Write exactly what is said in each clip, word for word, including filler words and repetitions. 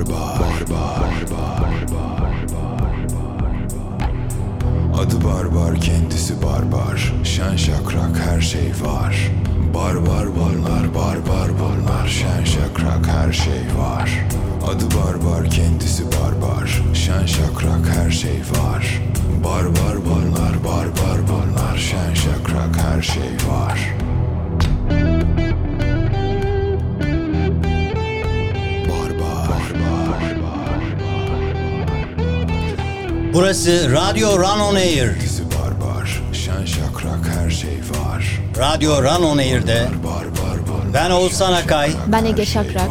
barbar, barbar, barbar. Adı barbar, kendisi barbar. Şen şakrak her şey var. Barbar bunlar, barbar bunlar. Şen şakrak her şey var. Adı barbar, kendisi barbar. Şen şakrak her şey var. Barbar bunlar, barbar bunlar. Şen şakrak her şey var. Burası Radyo Run On Air. Barbar, şen şakrak her şey var. Radyo Run On Air'de barbar, barbar, ben Oğuzhan Akay, ben Ege Şakrak.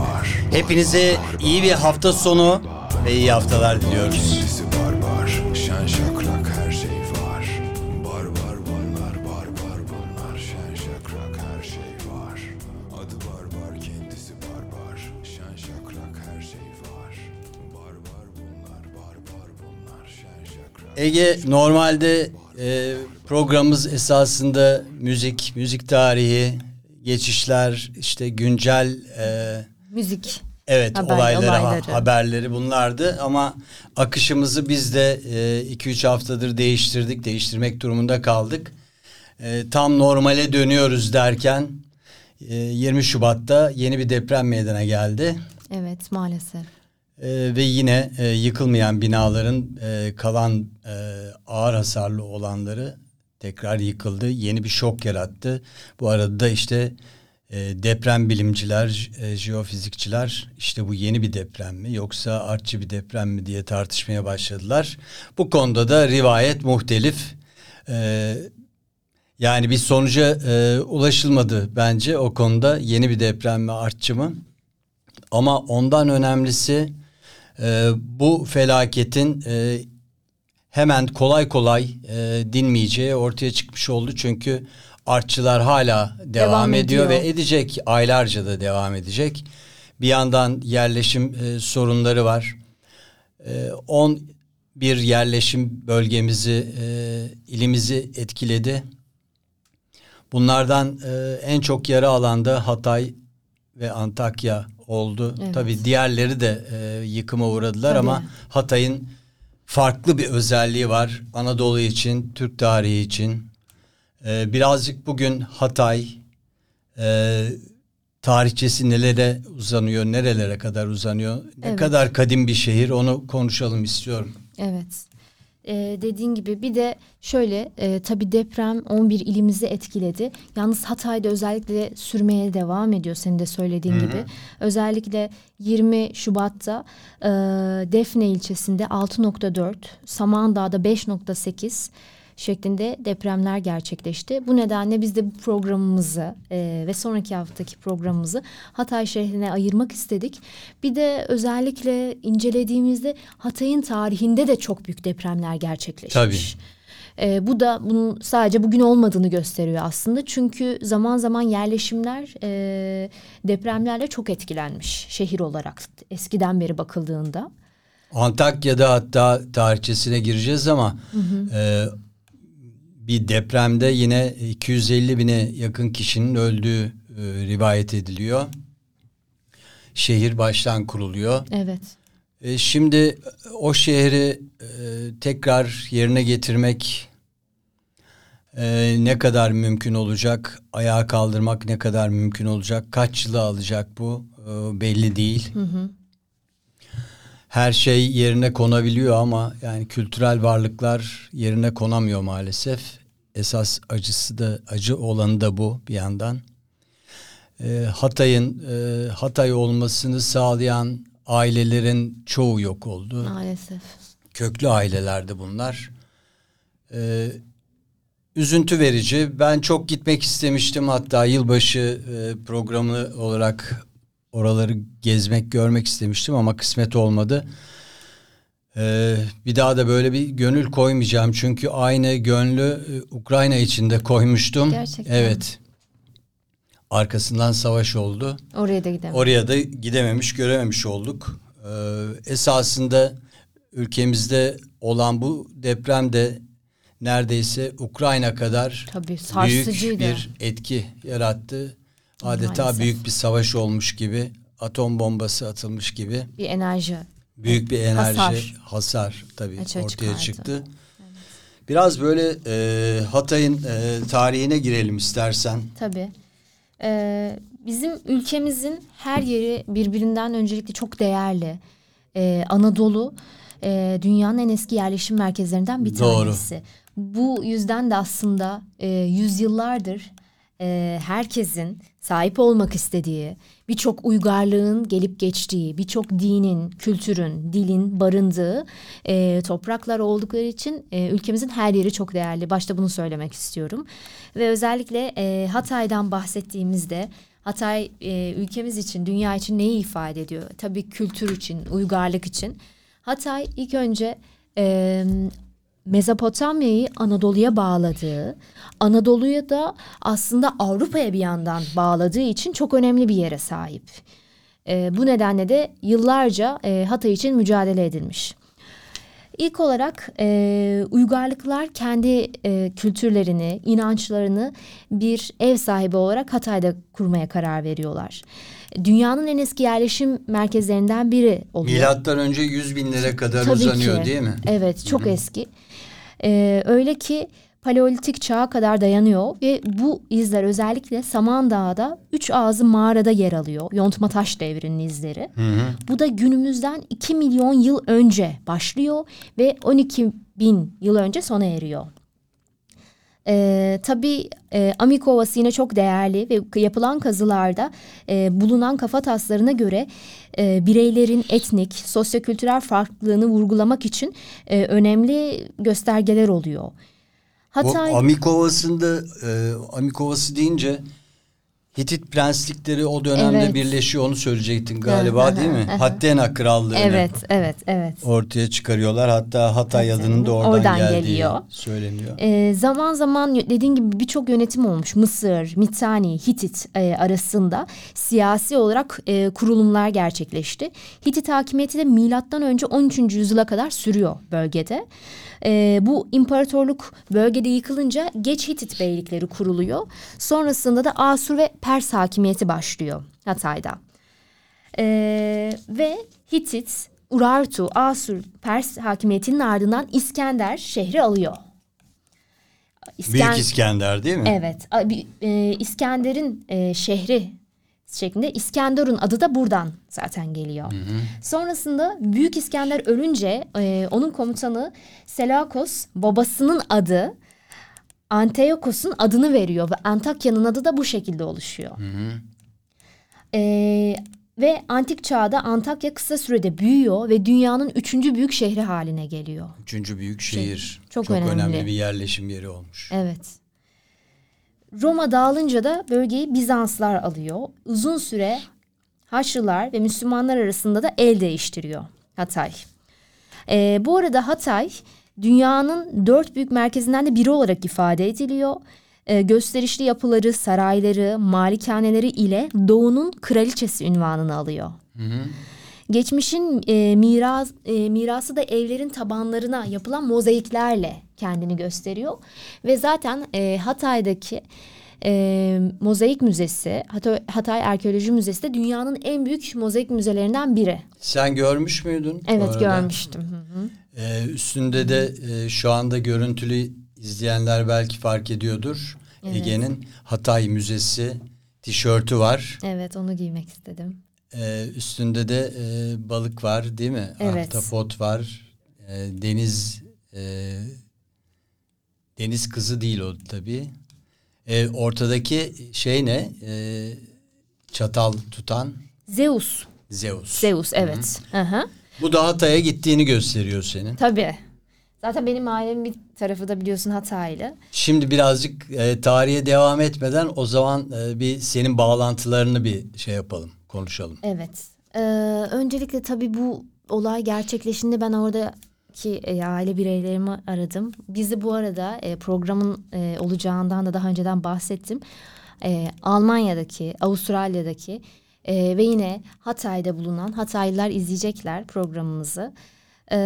Hepinize iyi bir hafta sonu ve iyi haftalar diliyoruz. Barbar, şen şakrak her şey var. Barbar bunlar, barbar bunlar. Şen şakrak her şey var. Adı barbar, kendisi barbar. Şen şakrak her şey var. Barbar bunlar, barbar bunlar. Şen şakrak. Ege, normalde e, programımız esasında müzik, müzik tarihi, geçişler, işte güncel e, müzik. Evet, Haber, olayları, olayları, haberleri bunlardı ama akışımızı biz de iki üç e, haftadır değiştirdik, değiştirmek durumunda kaldık. E, tam normale dönüyoruz derken e, yirmi Şubat'ta yeni bir deprem meydana geldi. Evet, maalesef. E, ve yine e, yıkılmayan binaların e, kalan e, ağır hasarlı olanları tekrar yıkıldı. Yeni bir şok yarattı. Bu arada da işte deprem bilimciler, jeofizikçiler işte bu yeni bir deprem mi yoksa artçı bir deprem mi diye tartışmaya başladılar. Bu konuda da rivayet muhtelif. Ee, yani bir sonuca e, ulaşılmadı bence o konuda, yeni bir deprem mi artçı mı? Ama ondan önemlisi e, bu felaketin e, hemen kolay kolay e, dinmeyeceği ortaya çıkmış oldu çünkü artçılar hala devam, devam ediyor, ediyor ve edecek, aylarca da devam edecek. Bir yandan yerleşim e, sorunları var. E, on bir yerleşim bölgemizi, e, ilimizi etkiledi. Bunlardan e, en çok yara alan da Hatay ve Antakya oldu. Evet. Tabii diğerleri de e, yıkıma uğradılar. Tabii. Ama Hatay'ın farklı bir özelliği var. Anadolu için, Türk tarihi için. Birazcık bugün Hatay e, tarihçesi nelere uzanıyor, nerelere kadar uzanıyor, ne evet. kadar kadim bir şehir, onu konuşalım istiyorum. Evet, e, dediğin gibi bir de şöyle e, tabii deprem on bir ilimizi etkiledi. Yalnız Hatay'da özellikle sürmeye devam ediyor senin de söylediğin Hı-hı. gibi. Özellikle yirmi Şubat'ta e, Defne ilçesinde altı nokta dört, Samandağ'da beş nokta sekiz... şeklinde depremler gerçekleşti. Bu nedenle biz de bu programımızı e, ve sonraki haftaki programımızı Hatay şehrine ayırmak istedik. Bir de özellikle incelediğimizde Hatay'ın tarihinde de çok büyük depremler gerçekleşmiş. Tabii. E, bu da bunun sadece bugün olmadığını gösteriyor aslında. Çünkü zaman zaman yerleşimler e, depremlerle çok etkilenmiş şehir olarak eskiden beri bakıldığında. Antakya'da hatta tarihçesine gireceğiz ama... Hı hı. E, bir depremde yine iki yüz elli bine yakın kişinin öldüğü e, rivayet ediliyor. Şehir baştan kuruluyor. Evet. E, şimdi o şehri e, tekrar yerine getirmek e, ne kadar mümkün olacak? Ayağa kaldırmak ne kadar mümkün olacak? Kaç yılı alacak bu? E, belli değil. Hı hı. Her şey yerine konabiliyor ama yani kültürel varlıklar yerine konamıyor maalesef. Esas acısı da, acı olanı da bu bir yandan. E, Hatay'ın e, Hatay olmasını sağlayan ailelerin çoğu yok oldu. Maalesef. Köklü ailelerdi bunlar. E, üzüntü verici. Ben çok gitmek istemiştim, hatta yılbaşı e, programı olarak oraları gezmek, görmek istemiştim ama kısmet olmadı. Ee, bir daha da böyle bir gönül koymayacağım. Çünkü aynı gönlü Ukrayna için de koymuştum. Gerçekten. Evet. Arkasından savaş oldu. Oraya da gidememiş. Oraya da gidememiş, görememiş olduk. Ee, esasında ülkemizde olan bu deprem de neredeyse Ukrayna kadar Tabii, büyük bir etki yarattı. Adeta maalesef. Büyük bir savaş olmuş gibi atom bombası atılmış gibi bir enerji, büyük bir enerji hasar, hasar tabii Açığa ortaya çıkardı. çıktı. Evet. Biraz böyle e, Hatay'ın e, tarihine girelim istersen. Tabii. Ee, bizim ülkemizin her yeri birbirinden öncelikle çok değerli. Ee, Anadolu e, dünyanın en eski yerleşim merkezlerinden bir tanesi. Doğru. Bu yüzden de aslında e, yüzyıllardır e, herkesin sahip olmak istediği, birçok uygarlığın gelip geçtiği, birçok dinin, kültürün, dilin barındığı e, topraklar oldukları için e, ülkemizin her yeri çok değerli. Başta bunu söylemek istiyorum. Ve özellikle e, Hatay'dan bahsettiğimizde Hatay e, ülkemiz için, dünya için neyi ifade ediyor? Tabii kültür için, uygarlık için. Hatay ilk önce E, Mezopotamya'yı Anadolu'ya bağladığı, Anadolu'ya da aslında Avrupa'ya bir yandan bağladığı için çok önemli bir yere sahip. E, bu nedenle de yıllarca e, Hatay için mücadele edilmiş. İlk olarak e, uygarlıklar kendi e, kültürlerini, inançlarını bir ev sahibi olarak Hatay'da kurmaya karar veriyorlar. Dünyanın en eski yerleşim merkezlerinden biri oluyor. Milattan önce yüz binlere kadar Tabii uzanıyor ki. değil mi? Evet, çok Hı-hı. eski. Ee, öyle ki Paleolitik çağa kadar dayanıyor ve bu izler özellikle Samandağ'da üç ağzı mağarada yer alıyor. Yontma taş devrinin izleri. Hı hı. Bu da günümüzden iki milyon yıl önce başlıyor ve on iki bin yıl önce sona eriyor. Ee, tabii e, Amik Ovası yine çok değerli ve yapılan kazılarda e, bulunan kafa taslarına göre e, bireylerin etnik, sosyokültürel farklılığını vurgulamak için e, önemli göstergeler oluyor. Hatay... Amik Ovası'nda e, Amik Ovası deyince Hitit prenslikleri o dönemde evet. birleşiyor, onu söyleyecektin galiba evet, değil mi? Evet. Hattena krallığını evet, evet, evet. ortaya çıkarıyorlar. Hatta Hatay evet, adının da oradan, oradan geldiği geliyor. söyleniyor. E, zaman zaman dediğin gibi birçok yönetim olmuş. Mısır, Mitanni, Hitit e, arasında siyasi olarak e, kurulumlar gerçekleşti. Hitit hakimiyeti de milattan önce on üçüncü yüzyıla kadar sürüyor bölgede. E, bu imparatorluk bölgede yıkılınca geç Hitit beylikleri kuruluyor. Sonrasında da Asur ve Pers hakimiyeti başlıyor Hatay'da. E, ve Hitit, Urartu, Asur, Pers hakimiyetinin ardından İskender şehri alıyor. İskend- Büyük İskender değil mi? Evet. E, İskender'in e, şehri şeklinde. İskenderun adı da buradan zaten geliyor. Hı hı. Sonrasında Büyük İskender ölünce e, onun komutanı Seleukus babasının adı Antiochos'un adını veriyor ve Antakya'nın adı da bu şekilde oluşuyor. Hı hı. E, ve antik çağda Antakya kısa sürede büyüyor ve dünyanın üçüncü büyük şehri haline geliyor. Üçüncü büyük şehir. Şey, çok çok önemli. önemli bir yerleşim yeri olmuş. Evet. Roma dağılınca da bölgeyi Bizanslar alıyor. Uzun süre Haçlılar ve Müslümanlar arasında da el değiştiriyor Hatay. Ee, bu arada Hatay dünyanın dört büyük merkezinden de biri olarak ifade ediliyor. Ee, gösterişli yapıları, sarayları, malikaneleri ile Doğu'nun kraliçesi unvanını alıyor. Hı hı. Geçmişin e, miras, e, mirası da evlerin tabanlarına yapılan mozaiklerle kendini gösteriyor. Ve zaten e, Hatay'daki e, Mozaik Müzesi, Hatay, Hatay Arkeoloji Müzesi de dünyanın en büyük mozaik müzelerinden biri. Sen görmüş müydün? Evet, görmüştüm. Hı hı. E, üstünde de e, şu anda görüntülü izleyenler belki fark ediyordur. Evet. Ege'nin Hatay Müzesi tişörtü var. Evet, onu giymek istedim. Ee, üstünde de e, balık var değil mi? Evet. Ahtapot var. E, deniz e, deniz kızı değil o tabii. E, ortadaki şey ne? E, çatal tutan. Zeus. Zeus. Zeus evet. Hı-hı. Hı-hı. Bu da Hatay'a gittiğini gösteriyor senin. Tabii. Zaten benim ailemin bir tarafı da biliyorsun Hataylı. Şimdi birazcık e, tarihe devam etmeden o zaman e, bir senin bağlantılarını bir şey yapalım. Konuşalım. Evet. Ee, öncelikle tabii bu olay gerçekleştiğinde ben oradaki e, aile bireylerimi aradım. Bizi bu arada e, programın e, olacağından da daha önceden bahsettim. E, Almanya'daki, Avustralya'daki e, ve yine Hatay'da bulunan Hataylılar izleyecekler programımızı. E,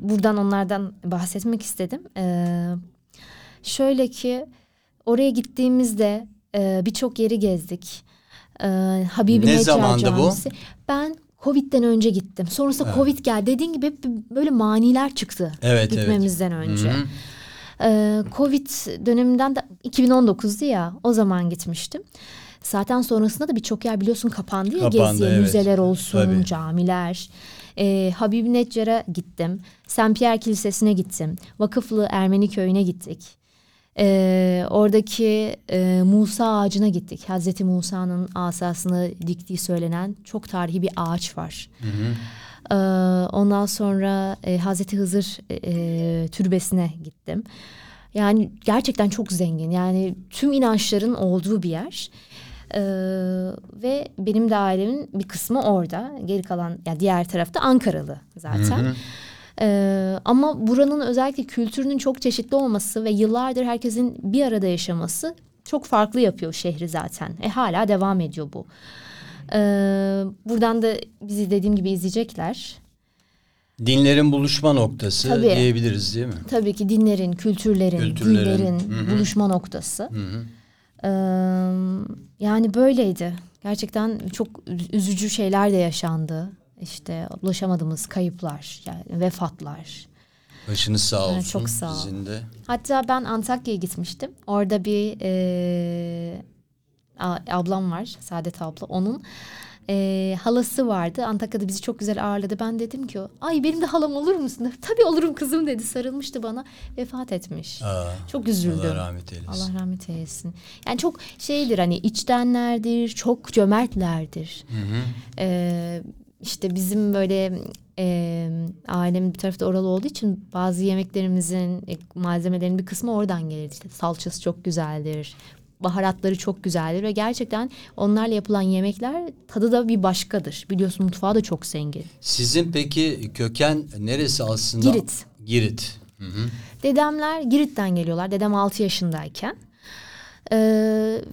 buradan onlardan bahsetmek istedim. E, şöyle ki oraya gittiğimizde e, birçok yeri gezdik. e, Habibi Ne zamandı bu? Ben Covid'den önce gittim. Sonrasında evet. Covid geldi. Dediğin gibi böyle maniler çıktı evet, gitmemizden evet. önce. Hı-hı. Covid döneminden de iki bin on dokuzdu ya, o zaman gitmiştim. Zaten sonrasında da birçok yer biliyorsun kapandı ya, kapandı, geziye evet. müzeler olsun, tabii. camiler. Ee, Habibi Neccar'a gittim. Saint Pierre Kilisesi'ne gittim. Vakıflı Ermeni Köyü'ne gittik. Ee, oradaki e, Musa ağacına gittik. Hazreti Musa'nın asasını diktiği söylenen çok tarihi bir ağaç var. Hı hı. Ondan sonra e, Hazreti Hızır e, türbesine gittim. Yani gerçekten çok zengin. Yani tüm inançların olduğu bir yer. E, ve benim de ailemin bir kısmı orada. Geri kalan yani diğer tarafta Ankaralı zaten. Hı hı. E, ama buranın özellikle kültürünün çok çeşitli olması ve yıllardır herkesin bir arada yaşaması çok farklı yapıyor şehri zaten. E, hala devam ediyor bu. Ee, buradan da bizi dediğim gibi izleyecekler. Dinlerin buluşma noktası tabii, diyebiliriz değil mi? Tabii ki dinlerin, kültürlerin, kültürlerin. dinlerin Hı-hı. buluşma noktası. Ee, yani böyleydi. Gerçekten çok üzücü şeyler de yaşandı. İşte ulaşamadığımız kayıplar, yani vefatlar. Başınız sağ olsun. Yani çok sağ ol. Sizin de. Hatta ben Antakya'ya gitmiştim. Orada bir... Ee, ablam var, Saadet abla, onun e, halası vardı. Antakya'da bizi çok güzel ağırladı. Ben dedim ki, ay benim de halam olur musun? Tabii olurum kızım dedi. Sarılmıştı bana. Vefat etmiş. Aa, çok üzüldüm. Allah rahmet eylesin. Allah rahmet eylesin. Yani çok şeydir, hani içtenlerdir, çok cömertlerdir. Hı hı. E, işte bizim böyle e, ailem bir tarafta oralı olduğu için bazı yemeklerimizin e, malzemelerinin bir kısmı oradan gelir. İşte salçası çok güzeldir. Baharatları çok güzeldir ve gerçekten onlarla yapılan yemekler tadı da bir başkadır. Biliyorsun mutfağı da çok zengin. Sizin peki köken neresi aslında? Girit. Girit. Hı hı. Dedemler Girit'ten geliyorlar. Dedem altı yaşındayken. Ee,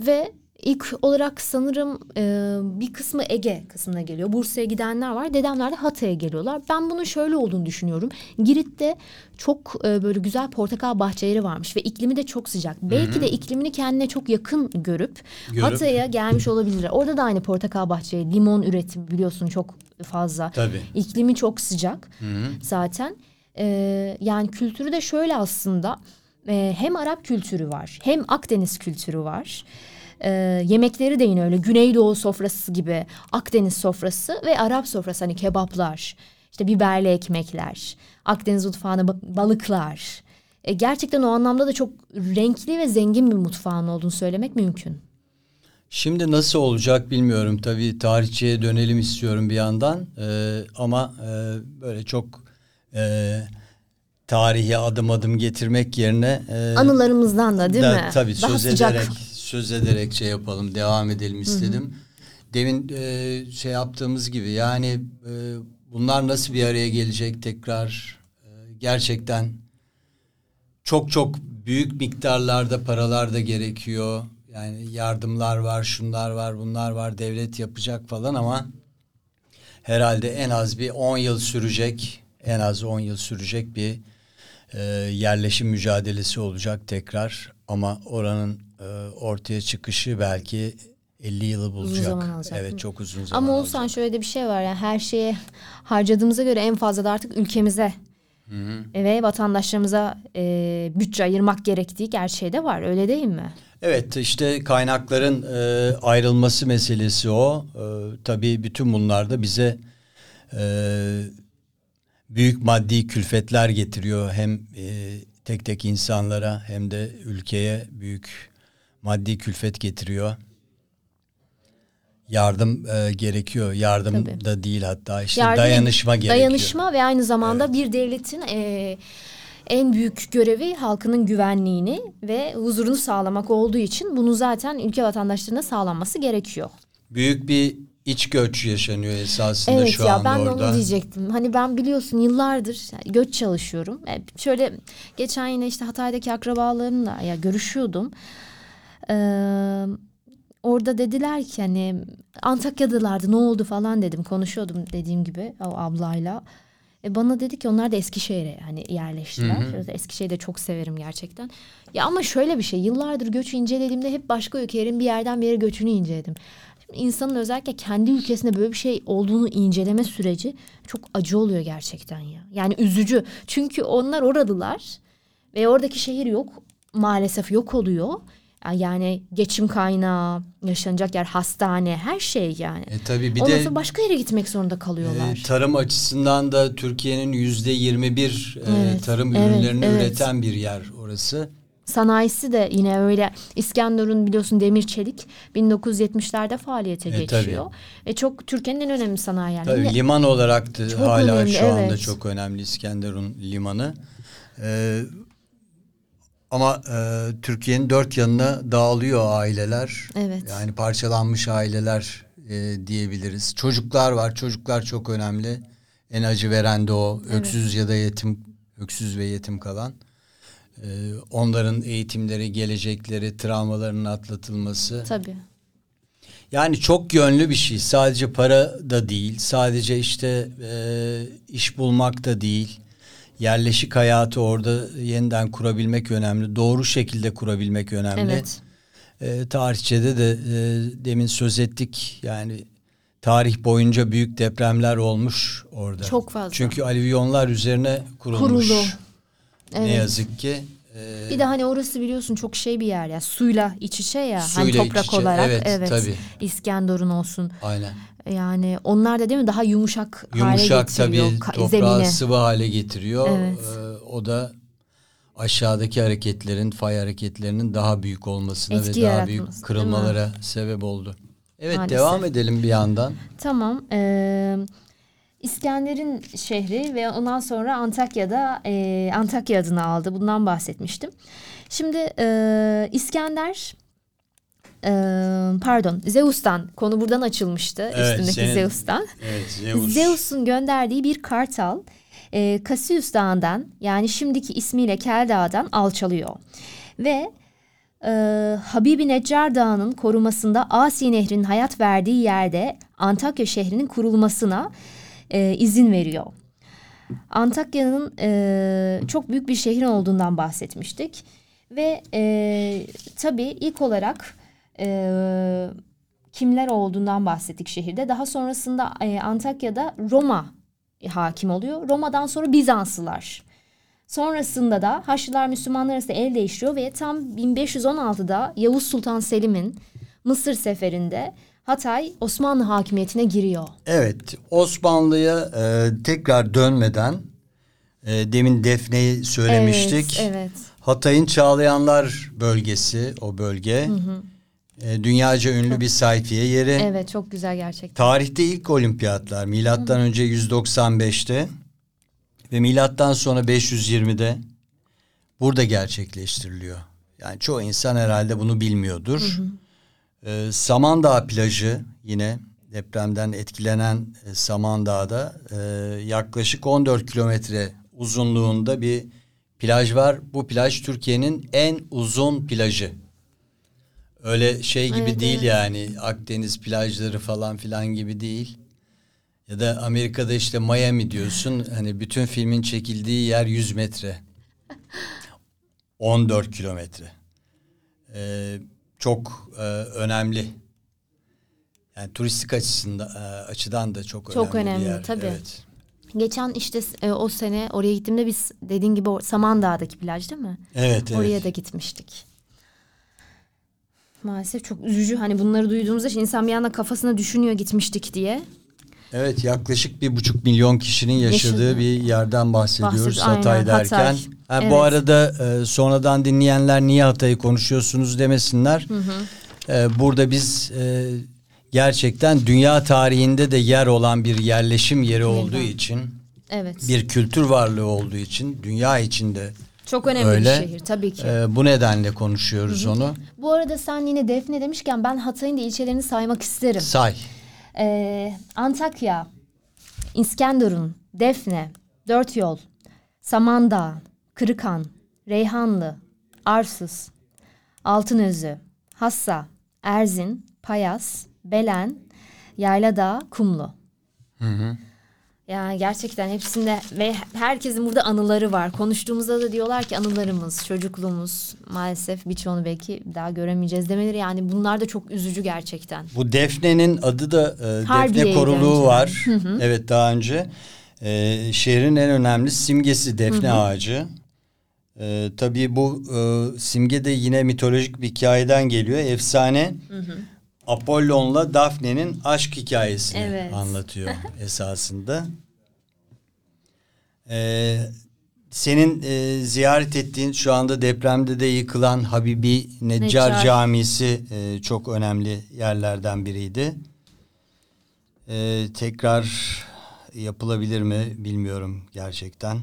ve ilk olarak sanırım e, bir kısmı Ege kısmına geliyor. Bursa'ya gidenler var. Dedemler de Hatay'a geliyorlar. Ben bunun şöyle olduğunu düşünüyorum. Girit'te çok e, böyle güzel portakal bahçeleri varmış ve iklimi de çok sıcak. Hı-hı. Belki de iklimini kendine çok yakın görüp, görüp. Hatay'a gelmiş olabilirler. Orada da aynı portakal bahçeleri, limon üretimi biliyorsun çok fazla. Tabii. İklimi çok sıcak Hı-hı. zaten. E, yani kültürü de şöyle aslında. E, hem Arap kültürü var, hem Akdeniz kültürü var. Ee, yemekleri de yine öyle Güneydoğu sofrası gibi, Akdeniz sofrası ve Arap sofrası, hani kebaplar, işte biberli ekmekler, Akdeniz mutfağında balıklar. Ee, gerçekten o anlamda da çok renkli ve zengin bir mutfağın olduğunu söylemek mümkün. Şimdi nasıl olacak bilmiyorum, tabii tarihçiye dönelim istiyorum bir yandan ee, ama e, böyle çok... E, tarihi adım adım getirmek yerine e, anılarımızdan da değil da, mi? Tabii daha söz sıcak. ederek söz ederek şey yapalım, devam edelim istedim. Hı hı. Demin e, şey yaptığımız gibi yani e, bunlar nasıl bir araya gelecek tekrar? E, gerçekten çok çok büyük miktarlarda paralar da gerekiyor. Yani yardımlar var, şunlar var, bunlar var, devlet yapacak falan ama herhalde en az bir on yıl sürecek, en az on yıl sürecek bir E, yerleşim mücadelesi olacak tekrar ama oranın e, ortaya çıkışı belki elli yılı bulacak. Uzun zaman alacak, evet, çok uzun zaman. Ama olsan şöyle de bir şey var, yani her şeye harcadığımıza göre en fazla da artık ülkemize Hı-hı. ve vatandaşlarımıza e, bütçe ayırmak gerektiği gerçeği de var, öyle değil mi? Evet, işte kaynakların e, ayrılması meselesi o. E, tabii bütün bunlarda bize e, büyük maddi külfetler getiriyor hem e, tek tek insanlara hem de ülkeye büyük maddi külfet getiriyor. Yardım e, gerekiyor. Yardım Tabii. da değil hatta işte Yardım, dayanışma gerekiyor. Dayanışma ve aynı zamanda evet. bir devletin e, en büyük görevi halkının güvenliğini ve huzurunu sağlamak olduğu için bunu zaten ülke vatandaşlarına sağlanması gerekiyor. Büyük bir İç göç yaşanıyor esasında evet şu ya, anda orada. Evet ya, ben de onu diyecektim. Hani ben biliyorsun yıllardır göç çalışıyorum. Yani şöyle geçen yine işte Hatay'daki akrabalarımla ya görüşüyordum. Ee, orada dediler ki hani Antakya'dalardı, ne oldu falan dedim. Konuşuyordum dediğim gibi o ablayla. E bana dedi ki onlar da Eskişehir'e hani yerleştiler. Hı hı. Eskişehir'i de çok severim gerçekten. Ya ama şöyle bir şey, yıllardır göçü incelediğimde hep başka ülkelerin bir yerden bir yere göçünü inceledim. Şimdi insanın özellikle kendi ülkesinde böyle bir şey olduğunu inceleme süreci çok acı oluyor gerçekten ya. Yani üzücü. Çünkü onlar oradılar ve oradaki şehir yok. Maalesef yok oluyor. Yani geçim kaynağı, yaşanacak yer, hastane, her şey yani. E tabii bir Ondan de başka yere gitmek zorunda kalıyorlar. E, tarım açısından da Türkiye'nin yüzde yirmi bir tarım evet, ürünlerini evet. üreten bir yer orası. Sanayisi de yine öyle. İskenderun biliyorsun demir çelik bin dokuz yüz yetmişlerde faaliyete e, geçiyor. Tabii. E çok Türkiye'nin en önemli sanayi yani. Tabii, liman olarak da hala önemli, şu anda evet. çok önemli İskenderun limanı. E, Ama e, Türkiye'nin dört yanına dağılıyor aileler. Evet. Yani parçalanmış aileler e, diyebiliriz. Çocuklar var. Çocuklar çok önemli. En acı veren de o. Evet. Öksüz ya da yetim, öksüz ve yetim kalan. E, onların eğitimleri, gelecekleri, travmalarının atlatılması. Tabii. Yani çok yönlü bir şey. Sadece para da değil. Sadece işte e, iş bulmak da değil. Yerleşik hayatı orada yeniden kurabilmek önemli. Doğru şekilde kurabilmek önemli. Evet. E, tarihçede de e, demin söz ettik. Yani tarih boyunca büyük depremler olmuş orada. Çok fazla. Çünkü alüvyonlar üzerine kurulmuş. Kurulu. Evet. Ne yazık ki. E, bir de hani orası biliyorsun çok şey bir yer ya. Suyla iç içe ya. Suyla hani toprak iç içe. Olarak. Evet, evet. Tabii. İskenderun olsun. Aynen. Yani onlar da değil mi daha yumuşak, yumuşak hale getiriyor. Yumuşak tabii toprağı zemine. Sıvı hale getiriyor. Evet. Ee, o da aşağıdaki hareketlerin, fay hareketlerinin daha büyük olmasına etki ve daha büyük kırılmalara sebep oldu. Evet maalesef. Devam edelim bir yandan. Tamam. Ee, İskenderun şehri ve ondan sonra Antakya'da e, Antakya adını aldı. Bundan bahsetmiştim. Şimdi e, İskender... Pardon, Zeus'tan konu buradan açılmıştı evet, üstündeki senin, Zeus'tan. Evet, Zeus. Zeus'un gönderdiği bir kartal e, Cassius Dağı'ndan yani şimdiki ismiyle Kel Dağı'dan alçalıyor. Ve e, Habibi Neccar Dağı'nın korumasında Asi Nehri'nin hayat verdiği yerde Antakya şehrinin kurulmasına e, izin veriyor. Antakya'nın e, çok büyük bir şehir olduğundan bahsetmiştik. Ve e, tabii ilk olarak... Ee, kimler olduğundan bahsettik şehirde. Daha sonrasında e, Antakya'da Roma hakim oluyor. Roma'dan sonra Bizanslılar. Sonrasında da Haçlılar Müslümanlar arasında el değiştiriyor ve tam bin beş yüz on altıda Yavuz Sultan Selim'in Mısır seferinde Hatay Osmanlı hakimiyetine giriyor. Evet, Osmanlı'ya e, tekrar dönmeden e, demin Defne'yi söylemiştik. Evet, evet. Hatay'ın Çağlayanlar bölgesi o bölge. Hı hı. Dünyaca ünlü bir sayfiye yeri. Evet, çok güzel gerçekten. Tarihte ilk olimpiyatlar milattan Hı. önce yüz doksan beşte ve milattan sonra beş yüz yirmide burada gerçekleştiriliyor. Yani çoğu insan herhalde bunu bilmiyordur. Hı hı. E, Samandağ plajı yine depremden etkilenen e, Samandağ'da e, yaklaşık on dört kilometre uzunluğunda bir plaj var. Bu plaj Türkiye'nin en uzun plajı. Öyle şey gibi evet, değil evet. yani Akdeniz plajları falan filan gibi değil. Ya da Amerika'da işte Miami diyorsun. Hani bütün filmin çekildiği yer yüz metre. on dört kilometre. Ee, çok e, önemli. Yani turistik açısından, e, açıdan da çok, çok önemli, önemli bir yer. Çok önemli tabii. Evet. Geçen işte e, o sene oraya gittiğimde biz dediğin gibi Samandağ'daki plaj değil mi? Evet evet. Oraya da gitmiştik. Maalesef çok üzücü. Hani bunları duyduğumuzda insan bir anda kafasına düşünüyor gitmiştik diye. Evet, yaklaşık bir buçuk milyon kişinin yaşadığı Yaşadı. bir yerden bahsediyoruz Bahsed, Hatay aynen, derken. Hatay. Ha, evet. Bu arada e, sonradan dinleyenler niye Hatay'ı konuşuyorsunuz demesinler. Hı hı. E, burada biz e, gerçekten dünya tarihinde de yer olan bir yerleşim yeri Bilmiyorum. olduğu için. Evet. Bir kültür varlığı olduğu için dünya içinde. Çok önemli Öyle. bir şehir tabii ki. Ee, bu nedenle konuşuyoruz Hı-hı. onu. Bu arada sen yine Defne demişken ben Hatay'ın da ilçelerini saymak isterim. Say. Ee, Antakya, İskenderun, Defne, Dörtyol, Samandağ, Kırıkhan, Reyhanlı, Arsuz, Altınözü, Hassa, Erzin, Payas, Belen, Yayladağ, Kumlu. Hı hı. Yani gerçekten hepsinde ve herkesin burada anıları var. Konuştuğumuzda da diyorlar ki anılarımız, çocukluğumuz maalesef birçoğunu belki daha göremeyeceğiz demeleri. Yani bunlar da çok üzücü gerçekten. Bu Defne'nin adı da e, Defne Koruluğu var. Hı hı. Evet, daha önce. E, şehrin en önemli simgesi Defne hı hı. ağacı. E, tabii bu e, simge de yine mitolojik bir hikayeden geliyor. Efsane. Hı hı. Apollon'la Daphne'nin aşk hikayesini evet. anlatıyor esasında. Ee, senin e, ziyaret ettiğin şu anda depremde de yıkılan Habibi Neccar, Neccar. Camisi e, çok önemli yerlerden biriydi. E, tekrar yapılabilir mi bilmiyorum gerçekten.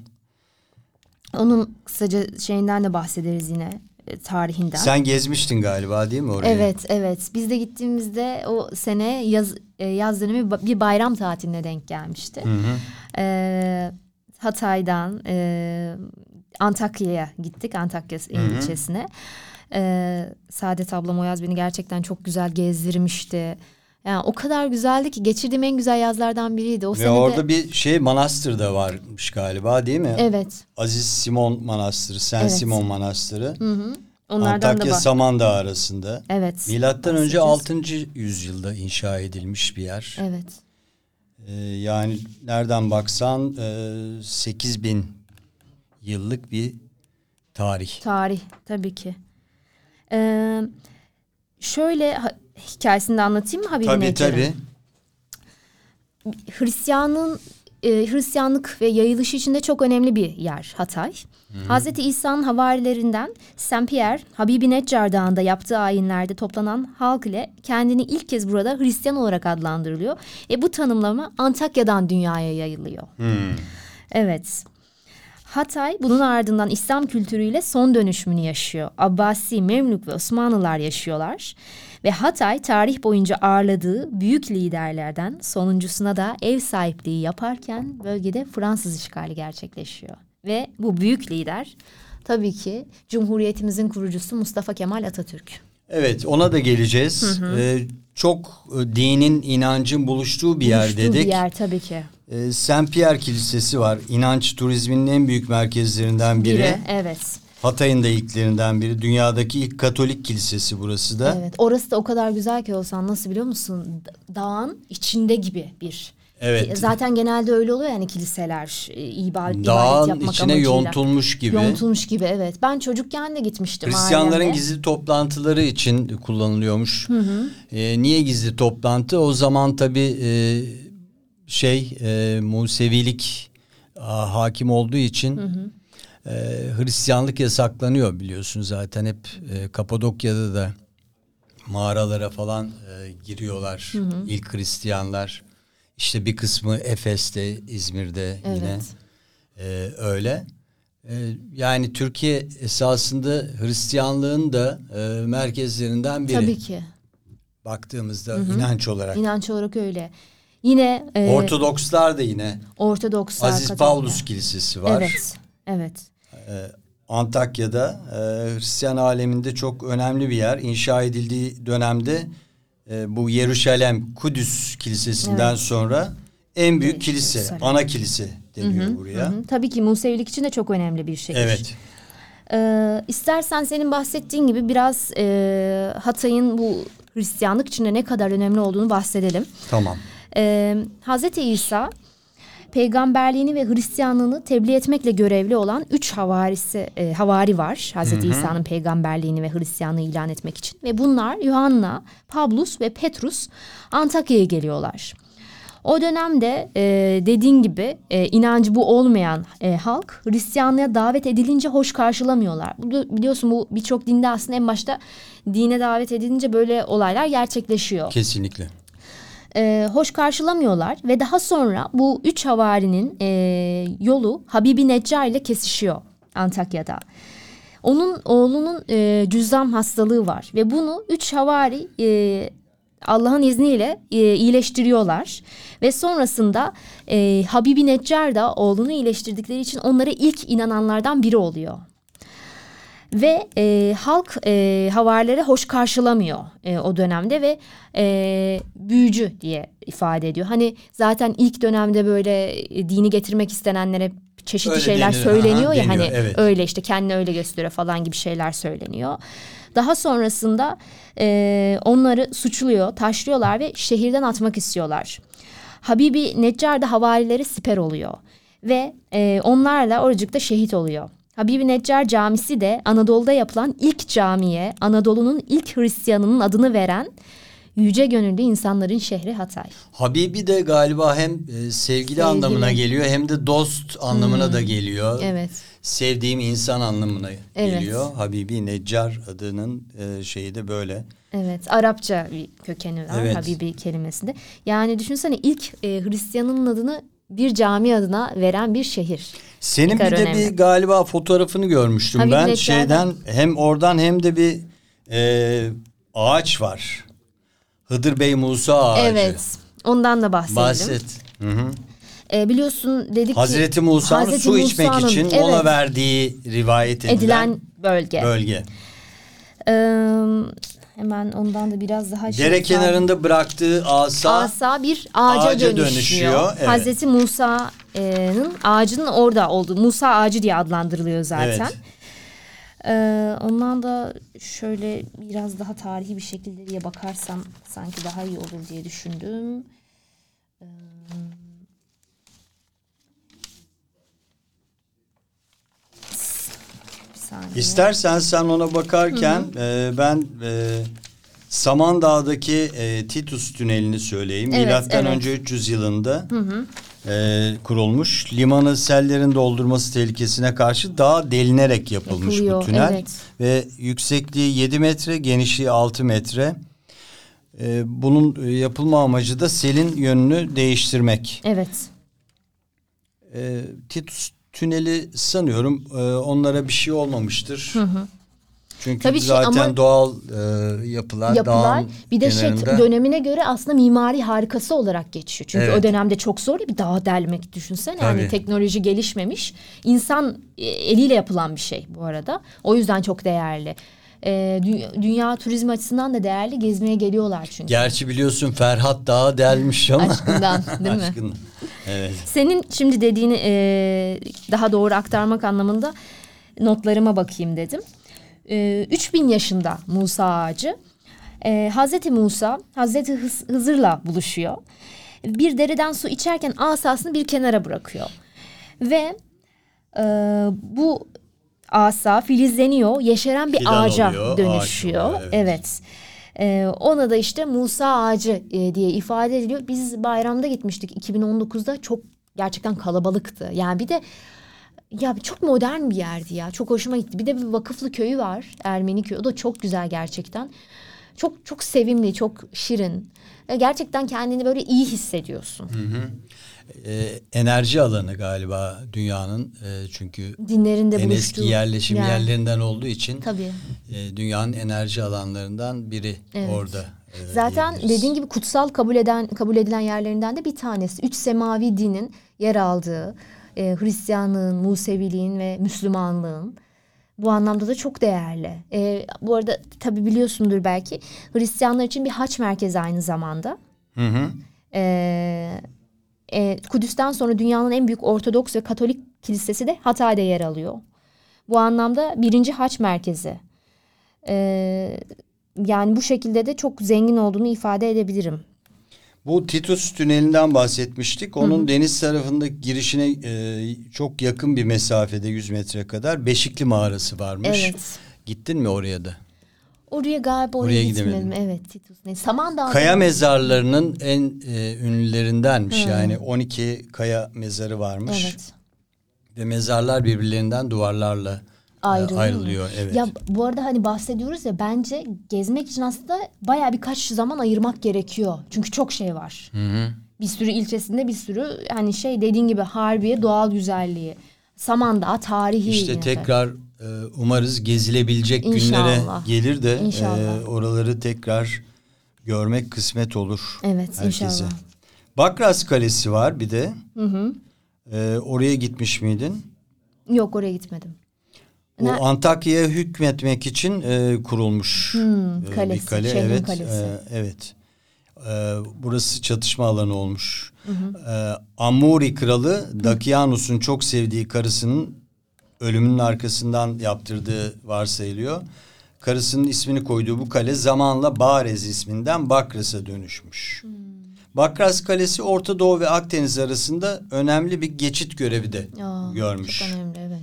Onun kısaca şeyinden de bahsederiz yine. Tarihinden. Sen gezmiştin galiba değil mi orayı? Evet, evet. Biz de gittiğimizde o sene yaz, yaz dönemi bir bayram tatiline denk gelmişti. Hı hı. Ee, Hatay'dan e, Antakya'ya gittik. Antakya ilçesine. Ee, Saadet ablam o yaz beni gerçekten çok güzel gezdirmişti. Yani o kadar güzeldi ki geçirdiğim en güzel yazlardan biriydi. O Ve senede... orada bir şey manastır da varmış galiba değil mi? Evet. Aziz Simon Manastırı, Sen evet. Simon Manastırı. Hı hı. Onlardan Antakya Samandağ arasında. Evet. Milattan önce altıncı yüzyılda inşa edilmiş bir yer. Evet. Ee, yani nereden baksan e, sekiz bin yıllık bir tarih. Tarih tabii ki. Ee, şöyle... Hikayesini de anlatayım mı Habibi Neccar'ın? Tabii tabii. Hristiyanın, e, Hristiyanlık ve yayılışı içinde çok önemli bir yer Hatay. Hı-hı. Hazreti İsa'nın havarilerinden Saint Pierre, Habibi Neccar Dağı'nda yaptığı ayinlerde toplanan halk ile kendini ilk kez burada Hristiyan olarak adlandırılıyor. E, bu tanımlama Antakya'dan dünyaya yayılıyor. Hı. Evet. Hatay bunun ardından İslam kültürüyle son dönüşümünü yaşıyor. Abbasi, Memlük ve Osmanlılar yaşıyorlar. Ve Hatay tarih boyunca ağırladığı büyük liderlerden sonuncusuna da ev sahipliği yaparken bölgede Fransız işgali gerçekleşiyor. Ve bu büyük lider tabii ki Cumhuriyetimizin kurucusu Mustafa Kemal Atatürk. Evet, ona da geleceğiz. Hı hı. Ee, çok dinin, inancın buluştuğu bir yer buluştuğu dedik. Buluştuğu bir yer tabii ki. Ee, Saint Pierre Kilisesi var. İnanç turizminin en büyük merkezlerinden biri. Biri, evet. Hatay'ın da ilklerinden biri. Dünyadaki ilk Katolik kilisesi burası da. Evet, orası da o kadar güzel ki olsan nasıl biliyor musun? Dağın içinde gibi bir. Evet. Zaten genelde öyle oluyor yani kiliseler ibadet, ibadet yapmak amacıyla. Dağın içine yontulmuş gibi. Yontulmuş gibi evet. Ben çocukken de gitmiştim. Hristiyanların ailemle. Gizli toplantıları için kullanılıyormuş. Hı hı. Ee, niye gizli toplantı? O zaman tabii e, şey e, Musevilik a, hakim olduğu için... Hı hı. Ee, Hristiyanlık yasaklanıyor biliyorsun zaten hep e, Kapadokya'da da mağaralara falan e, giriyorlar hı hı. ilk Hristiyanlar işte bir kısmı Efes'te, İzmir'de evet. yine e, öyle e, yani Türkiye esasında Hristiyanlığın da e, merkezlerinden biri tabii ki baktığımızda hı hı. inanç olarak inanç olarak öyle. Yine e, Ortodokslar da yine Ortodokslar Aziz Pavlus Kilisesi var evet. Evet. Ee, Antakya'da e, Hristiyan aleminde çok önemli bir yer. İnşa edildiği dönemde e, bu Yeruşalem Kudüs Kilisesi'nden evet. sonra en büyük evet. kilise, Yeruşalem. Ana kilise deniyor hı hı, buraya. Hı hı. Tabii ki Musevilik için de çok önemli bir şehir. Evet. Ee, istersen senin bahsettiğin gibi biraz e, Hatay'ın bu Hristiyanlık içinde ne kadar önemli olduğunu bahsedelim. Tamam. Ee, Hazreti İsa... Peygamberliğini ve Hristiyanlığını tebliğ etmekle görevli olan üç havarisi, e, havari var. Hazreti hı hı. İsa'nın peygamberliğini ve Hristiyanlığı ilan etmek için. Ve bunlar Yuhanna, Pavlus ve Petrus Antakya'ya geliyorlar. O dönemde e, dediğin gibi e, inancı bu olmayan e, halk Hristiyanlığa davet edilince hoş karşılamıyorlar. Biliyorsun bu birçok dinde aslında en başta dine davet edilince böyle olaylar gerçekleşiyor. Kesinlikle. Ee, hoş karşılamıyorlar ve daha sonra bu üç havarinin e, yolu Habibi Neccar ile kesişiyor Antakya'da. Onun oğlunun e, cüzzam hastalığı var ve bunu üç havari e, Allah'ın izniyle e, iyileştiriyorlar. Ve sonrasında e, Habibi Neccar da oğlunu iyileştirdikleri için onlara ilk inananlardan biri oluyor. Ve e, halk e, havarileri hoş karşılamıyor e, o dönemde ve e, büyücü diye ifade ediyor. Hani zaten ilk dönemde böyle dini getirmek istenenlere çeşitli öyle şeyler denir, söyleniyor aha, ya deniyor, hani evet. Öyle işte kendini öyle gösteriyor falan gibi şeyler söyleniyor. Daha sonrasında e, onları suçluyor, taşlıyorlar ve şehirden atmak istiyorlar. Habibi Neccar da havarileri siper oluyor ve e, onlarla oracıkta şehit oluyor. Habibi Neccar Camisi de Anadolu'da yapılan ilk camiye Anadolu'nun ilk Hristiyanının adını veren yüce gönüllü insanların şehri Hatay. Habibi de galiba hem sevgili, sevgili. anlamına geliyor hem de dost anlamına hmm. da geliyor. Evet. Sevdiğim insan anlamına evet. geliyor. Habibi Neccar adının şeyi de böyle. Evet, Arapça bir kökeni var evet. Habibi kelimesinde. Yani düşünsene ilk Hristiyanının adını bir cami adına veren bir şehir. Senin bir de önemli. bir galiba fotoğrafını görmüştüm Habibi ben Neccar'da. Şeyden hem oradan hem de bir e, ağaç var. Hıdır Bey Musa ağacı. Evet. Ondan da bahsedelim. Bahset. Hı hı. E, biliyorsun dedik ki Hazreti Musa'nın Hazreti su Musa'nın, içmek için evet, ona verdiği rivayet edilen, edilen bölge. Bölge. E, hemen ondan da biraz daha. Dere şey, kenarında var. bıraktığı asa. Asa bir ağaca, ağaca dönüşüyor. dönüşüyor. Evet. Hazreti Musa'nın ağacının orada olduğu. Musa ağacı diye adlandırılıyor zaten. Evet. Ee, ondan da şöyle biraz daha tarihi bir şekilde diye bakarsam sanki daha iyi olur diye düşündüm. Ee, İstersen sen ona bakarken e, ben e, Samandağ'daki e, Titus Tüneli'ni söyleyeyim. Evet, Milattan evet. önce üç yüz yılında hı hı. E, kurulmuş. Limanı sellerin doldurması tehlikesine karşı dağa delinerek yapılmış Yapılıyor, bu tünel. Evet. Ve yüksekliği yedi metre, genişliği altı metre. E, bunun yapılma amacı da selin yönünü değiştirmek. Evet. E, Titus Tüneli sanıyorum e, onlara bir şey olmamıştır. Hı hı. Çünkü Tabii zaten şey, doğal e, yapılar, yapılar bir de şey dönemine göre aslında mimari harikası olarak geçiyor. Çünkü evet. o dönemde çok zor bir dağ delmek düşünsene. Tabii. Yani teknoloji gelişmemiş. İnsan eliyle yapılan bir şey bu arada. O yüzden çok değerli. E, dünya turizmi açısından da değerli. Gezmeye geliyorlar çünkü. Gerçi biliyorsun Ferhat Dağı delmiş ama. Aşkından değil mi? Aşkından. Evet. Senin şimdi dediğini e, daha doğru aktarmak anlamında notlarıma bakayım dedim. üç bin yaşında Musa ağacı ee, Hazreti Musa Hazreti Hızır'la buluşuyor. Bir dereden su içerken asasını bir kenara bırakıyor. Ve e, bu asa filizleniyor, yeşeren bir Fidan ağaca oluyor, dönüşüyor. Ağaç oluyor, evet. evet. Ee, ona da işte Musa ağacı e, diye ifade ediliyor. Biz bayramda gitmiştik iki bin on dokuzda, çok gerçekten kalabalıktı. Yani bir de ya çok modern bir yerdi ya. Çok hoşuma gitti. Bir de bir Vakıflı köyü var. Ermeni köyü. O da çok güzel gerçekten. Çok çok sevimli, çok şirin. Gerçekten kendini böyle iyi hissediyorsun. Hı hı. Ee, enerji alanı galiba dünyanın. Ee, çünkü dinlerinde en buluştuğu, eski yerleşim yani. yerlerinden olduğu için. Tabii. E, dünyanın enerji alanlarından biri evet. orada. E, Zaten diyebiliriz. Dediğin gibi kutsal kabul eden kabul edilen yerlerinden de bir tanesi. Üç semavi dinin yer aldığı. E, Hristiyanlığın, Museviliğin ve Müslümanlığın bu anlamda da çok değerli. E, bu arada tabii biliyorsundur belki Hristiyanlar için bir haç merkezi aynı zamanda. Hı hı. E, e, Kudüs'ten sonra dünyanın en büyük Ortodoks ve Katolik kilisesi de Hatay'da yer alıyor. Bu anlamda birinci haç merkezi. E, yani bu şekilde de çok zengin olduğunu ifade edebilirim. Bu Titus Tüneli'nden bahsetmiştik. Onun hı hı. deniz tarafındaki girişine e, çok yakın bir mesafede yüz metre kadar Beşikli Mağarası varmış. Evet. Gittin mi oraya da? Oraya galiba oraya, oraya gitmedim. Evet, Titus ne? Samandağ. Kaya mezarlarının en e, ünlülerindenmiş. Hı. Yani on iki kaya mezarı varmış. Evet. Ve mezarlar birbirlerinden duvarlarla Ayrılıyor. Ayrılıyor evet. Ya bu arada hani bahsediyoruz ya, bence gezmek için aslında bayağı birkaç zaman ayırmak gerekiyor. Çünkü çok şey var. Hı hı. Bir sürü ilçesinde bir sürü hani şey dediğin gibi Harbiye doğal güzelliği, Samandağ tarihi. İşte yine tekrar e, umarız gezilebilecek İnşallah. günlere gelir de e, oraları tekrar görmek kısmet olur. Evet herkese. İnşallah. Bakras Kalesi var bir de. Hı hı. E, oraya gitmiş miydin? Yok, oraya gitmedim. O ne? Antakya'ya hükmetmek için e, kurulmuş hmm, kalesi, bir kale. Evet, kalesi. E, evet. E, burası çatışma alanı olmuş. Hı hı. E, Amuri kralı Dakianus'un çok sevdiği karısının ölümünün arkasından yaptırdığı varsayılıyor. Karısının ismini koyduğu bu kale zamanla Barez isminden Bakras'a dönüşmüş. Hmm. Bakras Kalesi Orta Doğu ve Akdeniz arasında önemli bir geçit görevi de Aa, görmüş. Çok önemli, evet.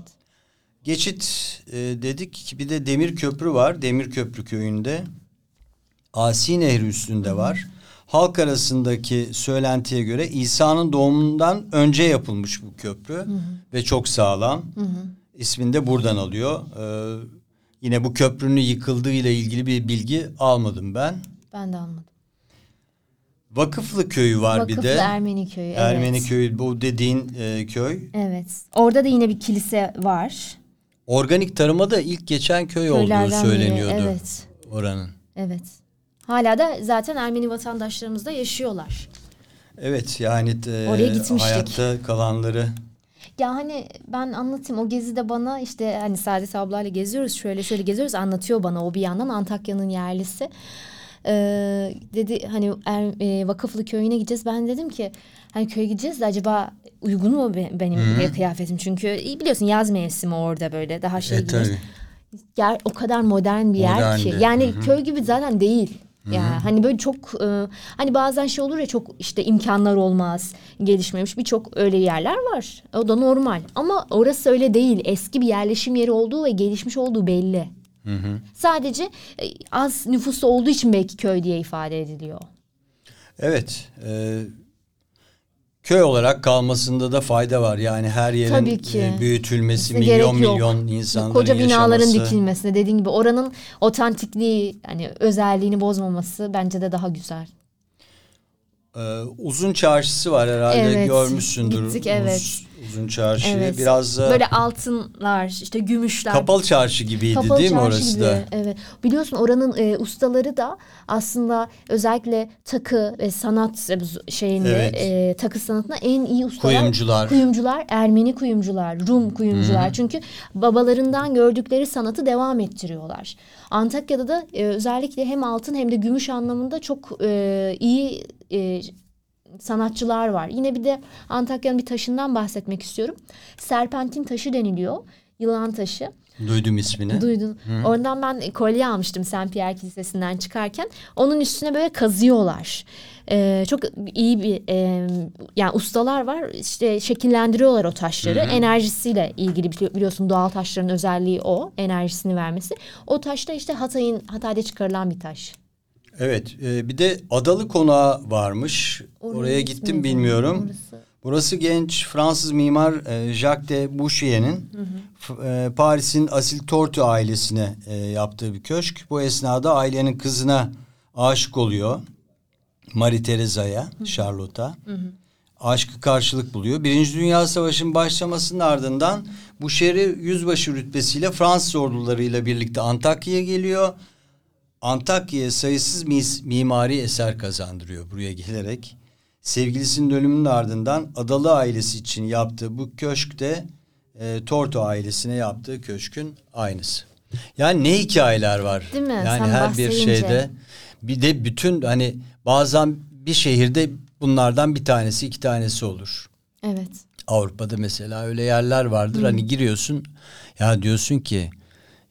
Geçit e, dedik ki bir de Demir Köprü var. Demir Köprü köyünde. Asi Nehri üstünde var. Halk arasındaki söylentiye göre İsa'nın doğumundan önce yapılmış bu köprü. Hı hı. Ve çok sağlam. Hı hı. İsmini de buradan alıyor. Ee, yine bu köprünün yıkıldığıyla ilgili bir bilgi almadım ben. Ben de almadım. Vakıflı köyü var Vakıflı bir de. Vakıflı Ermeni köyü. Evet. Ermeni köyü bu dediğin e, köy. Evet. Orada da yine bir kilise var. Organik tarıma da ilk geçen köy Köylerden olduğu söyleniyordu. Biri, evet. Oranın. Evet. Hala da zaten Ermeni vatandaşlarımız da yaşıyorlar. Evet yani e, oraya gitmiştik. Hayatta kalanları. Ya hani ben anlatayım, o gezide bana işte hani Saadet ablayla geziyoruz, şöyle şöyle geziyoruz, anlatıyor bana o bir yandan Antakya'nın yerlisi. Ee, dedi hani er, e, Vakıflı köyüne gideceğiz. Ben dedim ki hani köye gideceğiz de acaba uygun mu be, benim hmm. kıyafetim? Çünkü biliyorsun yaz mevsimi orada böyle daha şey e, gidiyoruz. Yer o kadar modern bir Moderndi. yer ki. Yani Hı-hı. köy gibi zaten değil. Ya yani hani böyle çok e, hani bazen şey olur ya, çok işte imkanlar olmaz, gelişmemiş birçok öyle yerler var. O da normal. Ama orası öyle değil. Eski bir yerleşim yeri olduğu ve gelişmiş olduğu belli. Hı hı. Sadece e, az nüfuslu olduğu için belki köy diye ifade ediliyor. Evet. E, köy olarak kalmasında da fayda var. Yani her yerin e, büyütülmesi, Kesinlikle milyon milyon insanların Koca yaşaması. Koca binaların dikilmesine, dediğin gibi oranın otantikliği, yani özelliğini bozmaması bence de daha güzel. E, uzun çarşısı var herhalde, evet, görmüşsündür. Gittik, evet. Uzun çarşı, evet. Biraz da böyle altınlar, işte gümüşler. Kapalı çarşı gibiydi Kapalı değil mi orası gibi. da? Evet. Biliyorsun oranın e, ustaları da aslında özellikle takı ve sanat şeyinde evet. e, takı sanatına en iyi ustalar. Kuyumcular. Kuyumcular, Ermeni kuyumcular, Rum kuyumcular. Hı-hı. Çünkü babalarından gördükleri sanatı devam ettiriyorlar. Antakya'da da e, özellikle hem altın hem de gümüş anlamında çok e, iyi e, sanatçılar var. Yine bir de Antakya'nın bir taşından bahsetmek istiyorum. Serpentin taşı deniliyor. Yılan taşı. Duydum ismini. Duydun. Hı. Oradan ben kolye almıştım Saint Pierre Kilisesi'nden çıkarken. Onun üstüne böyle kazıyorlar. Ee, çok iyi bir e, yani ustalar var. İşte şekillendiriyorlar o taşları. Hı hı. Enerjisiyle ilgili, biliyorsun doğal taşların özelliği o. Enerjisini vermesi. O taş da işte Hatay'ın Hatay'da çıkarılan bir taş. Evet, e, bir de Adalı Konağı varmış. Oraya, Oraya gittim bilmiyorum. Orası. Burası genç Fransız mimar e, Jacques de Boucher'in e, Paris'in Asil Tortu ailesine e, yaptığı bir köşk. Bu esnada ailenin kızına aşık oluyor. Marie Theresia'ya, Charlotte'a. Aşkı karşılık buluyor. Birinci Dünya Savaşı'nın başlamasının ardından Boucher'i yüzbaşı rütbesiyle Fransız ordularıyla birlikte Antakya'ya geliyor. Antakya'ya sayısız mis, mimari eser kazandırıyor buraya gelerek. Sevgilisinin ölümünün ardından Adalı ailesi için yaptığı bu köşk de e, Torto ailesine yaptığı köşkün aynısı. Yani ne hikayeler var. Değil mi? Yani sen her bahsedince. Bir şeyde. Bir de bütün hani bazen bir şehirde bunlardan bir tanesi iki tanesi olur. Evet. Avrupa'da mesela öyle yerler vardır. Hı. Hani giriyorsun ya diyorsun ki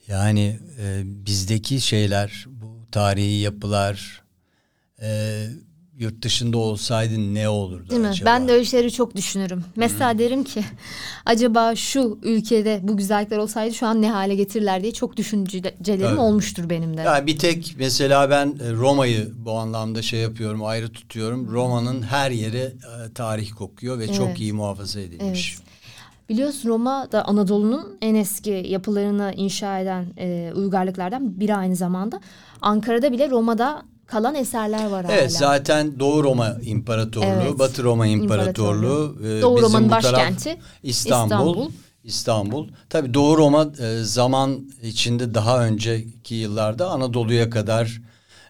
yani e, bizdeki şeyler, bu tarihi yapılar e, yurt dışında olsaydı ne olurdu Değil acaba? Mi? Ben de öyle şeyleri çok düşünürüm. Mesela Hı. derim ki acaba şu ülkede bu güzellikler olsaydı şu an ne hale getirirler diye çok düşüncelerim Tabii. olmuştur benim de. Yani bir tek mesela ben Roma'yı bu anlamda şey yapıyorum, ayrı tutuyorum. Roma'nın her yeri tarih kokuyor ve evet. çok iyi muhafaza edilmiş. Evet. Biliyorsun Roma da Anadolu'nun en eski yapılarını inşa eden e, uygarlıklardan biri aynı zamanda. Ankara'da bile Roma'da kalan eserler var. Evet hala. Zaten Doğu Roma İmparatorluğu, evet. Batı Roma İmparatorluğu. İmparatorluğu. E, Doğu Roma'nın başkenti İstanbul. İstanbul. İstanbul. Tabii Doğu Roma e, zaman içinde daha önceki yıllarda Anadolu'ya kadar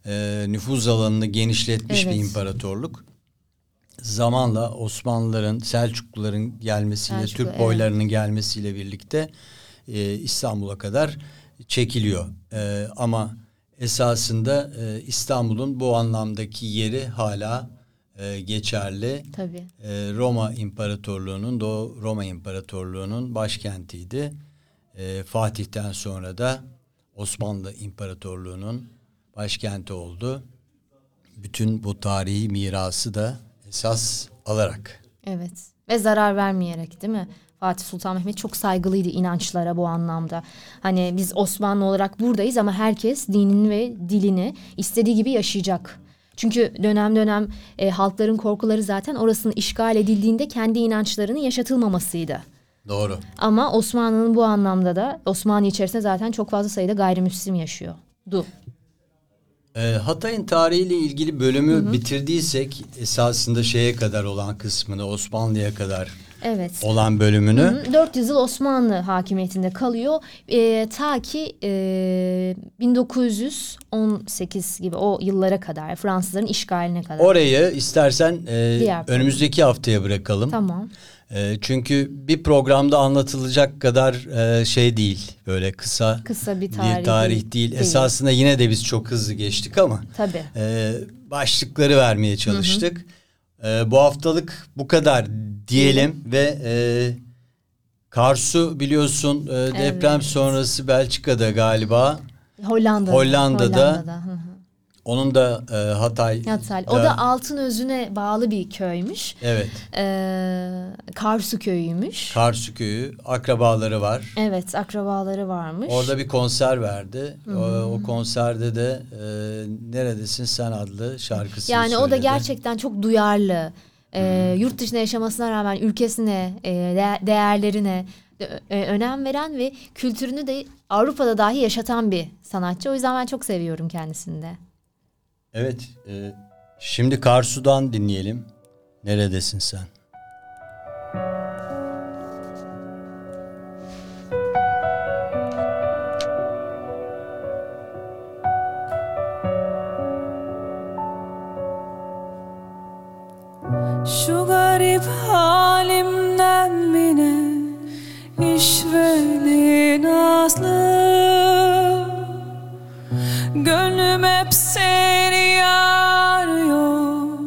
e, nüfuz alanını genişletmiş evet. bir imparatorluk. Zamanla Osmanlıların, Selçukluların gelmesiyle, Selçuklu, Türk boylarının evet. gelmesiyle birlikte e, İstanbul'a kadar çekiliyor. E, ama esasında e, İstanbul'un bu anlamdaki yeri hala e, geçerli. Tabii. E, Roma İmparatorluğu'nun, Doğu Roma İmparatorluğu'nun başkentiydi. E, Fatih'ten sonra da Osmanlı İmparatorluğu'nun başkenti oldu. Bütün bu tarihi mirası da esas alarak. Evet. Ve zarar vermeyerek, değil mi? Fatih Sultan Mehmet çok saygılıydı inançlara bu anlamda. Hani biz Osmanlı olarak buradayız ama herkes dinin ve dilini istediği gibi yaşayacak. Çünkü dönem dönem e, halkların korkuları zaten orasının işgal edildiğinde kendi inançlarının yaşatılmamasıydı. Doğru. Ama Osmanlı'nın bu anlamda da, Osmanlı içerisinde zaten çok fazla sayıda gayrimüslim yaşıyordu. Hatay'ın tarihiyle ilgili bölümü hı hı. bitirdiysek esasında şeye kadar olan kısmını, Osmanlı'ya kadar evet. olan bölümünü. Hı hı. dört yüz yıl Osmanlı hakimiyetinde kalıyor. E, ta ki e, bin dokuz yüz on sekiz gibi o yıllara kadar, Fransızların işgaline kadar. Orayı istersen e, önümüzdeki haftaya bırakalım. Tamam. E, çünkü bir programda anlatılacak kadar e, şey değil, böyle kısa, kısa bir tarih, bir tarih değil. değil. Esasında yine de biz çok hızlı geçtik ama tabii. E, başlıkları vermeye çalıştık. Hı hı. E, bu haftalık bu kadar diyelim ve e, Karsu biliyorsun e, deprem evet. sonrası Belçika'da galiba, Hollanda'da, Hollanda'da. Hollanda'da. Hı hı. Onun da e, Hatay. Hatay. O da Altınözü'ne bağlı bir köymüş. Evet. Ee, Karsu köyüymüş. Karsu köyü. Akrabaları var. Evet, akrabaları varmış. Orada bir konser verdi. Hmm. O, o konserde de e, Neredesin Sen adlı şarkısını yani söyledi. Yani o da gerçekten çok duyarlı. Hmm. E, yurt dışında yaşamasına rağmen ülkesine, e, de- değerlerine e, önem veren ve kültürünü de Avrupa'da dahi yaşatan bir sanatçı. O yüzden ben çok seviyorum kendisini de. Evet, e, şimdi Karsu'dan dinleyelim. Neredesin sen? Şu garip halimden bine işverdin azlı. Gönlüm hep seni arıyor.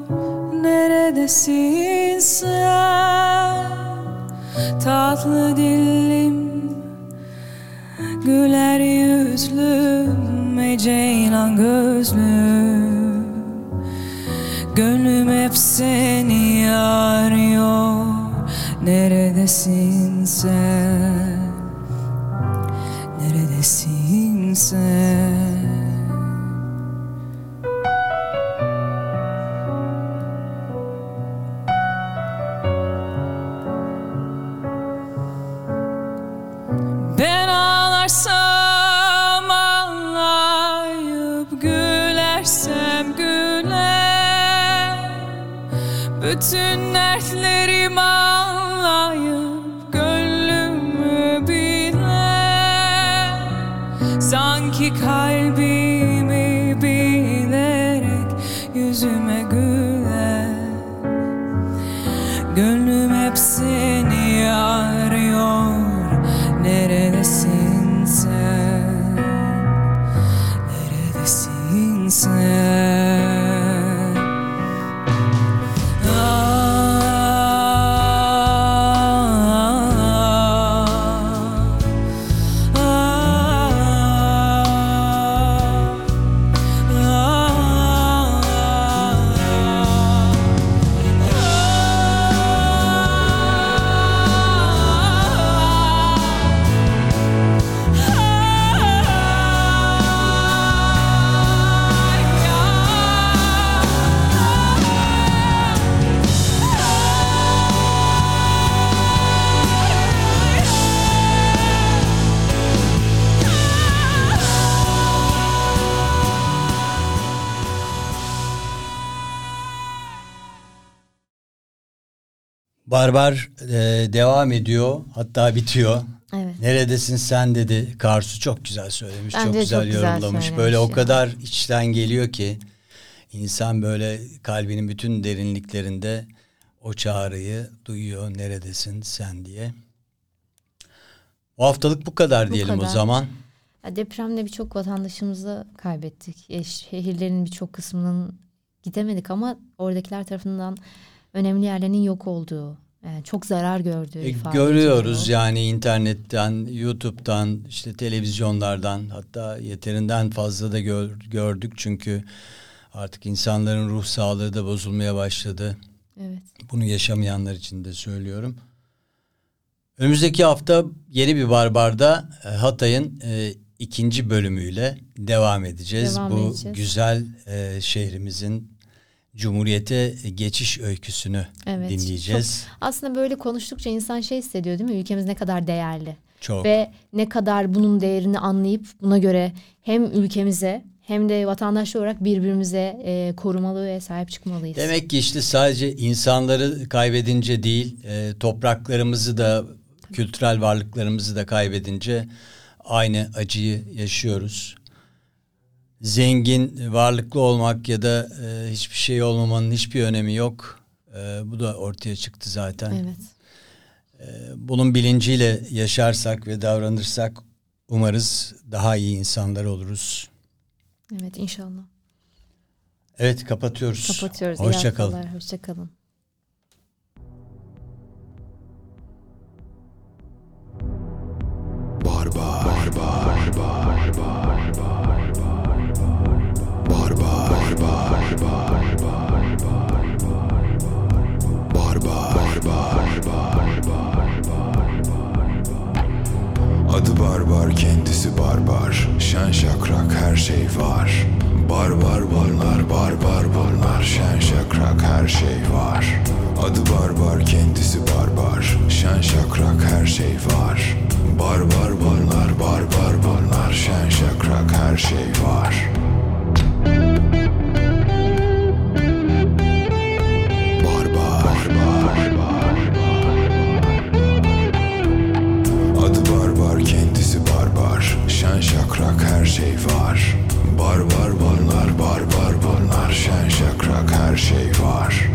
Neredesin sen? Tatlı dilim, güler yüzlüm, ceylan gözlüm. Gönlüm hep seni arıyor. Neredesin sen? Neredesin sen? Bütün dertlerim ağlayıp gönlümü bile, sanki kalbimi bilerek yüzüme güler. Gönlüm hep seni arıyor. Neredesin sen? Neredesin sen? Barbar e, devam ediyor, hatta bitiyor. Evet. Neredesin sen dedi Karsu, çok güzel söylemiş, bence çok güzel çok yorumlamış. Güzel böyle o kadar içten geliyor ki insan böyle kalbinin bütün derinliklerinde o çağrıyı duyuyor, neredesin sen diye. O haftalık bu kadar bu diyelim kadar. O zaman. Depremle birçok vatandaşımızı kaybettik. E, şehirlerin birçok kısmının gidemedik ama oradakiler tarafından önemli yerlerinin yok olduğu, yani çok zarar gördüğü e, ifade görüyoruz ediyor. Yani internetten, YouTube'dan, işte televizyonlardan, hatta yeterinden fazla da gör, gördük çünkü artık insanların ruh sağlığı da bozulmaya başladı. Evet. Bunu yaşamayanlar için de söylüyorum. Önümüzdeki hafta yeni bir Barbar'da Hatay'ın e, ikinci bölümüyle devam edeceğiz. Devam Bu edeceğiz. güzel e, şehrimizin Cumhuriyete geçiş öyküsünü evet, dinleyeceğiz. Çok, aslında böyle konuştukça insan şey hissediyor değil mi? Ülkemiz ne kadar değerli. Çok. Ve ne kadar bunun değerini anlayıp buna göre hem ülkemize hem de vatandaş olarak birbirimize e, korumalı ve sahip çıkmalıyız. Demek ki işte sadece insanları kaybedince değil, e, topraklarımızı da, kültürel varlıklarımızı da kaybedince aynı acıyı yaşıyoruz. Zengin, varlıklı olmak ya da e, hiçbir şey olmamanın hiçbir önemi yok. E, bu da ortaya çıktı zaten. Evet. E, bunun bilinciyle yaşarsak ve davranırsak umarız daha iyi insanlar oluruz. Evet, inşallah. Evet, kapatıyoruz. Kapatıyoruz. Hoşça kalın. Hoşça kalın. Barbar. Barbar. Barbar. Barbar. Barbar. Barbar. Barbar. Barbar. Adı barbar, kendisi barbar. Şen şakrak her şey var. Barbar bunlar, barbar bunlar. Şen şakrak her şey var. Adı barbar, kendisi barbar. Şen şakrak her şey var. Barbar bunlar, barbar bunlar. Şen şakrak her şey var. Şen şakrak her şey var. Barbar bunlar, barbar bunlar. Şen şakrak her şey var.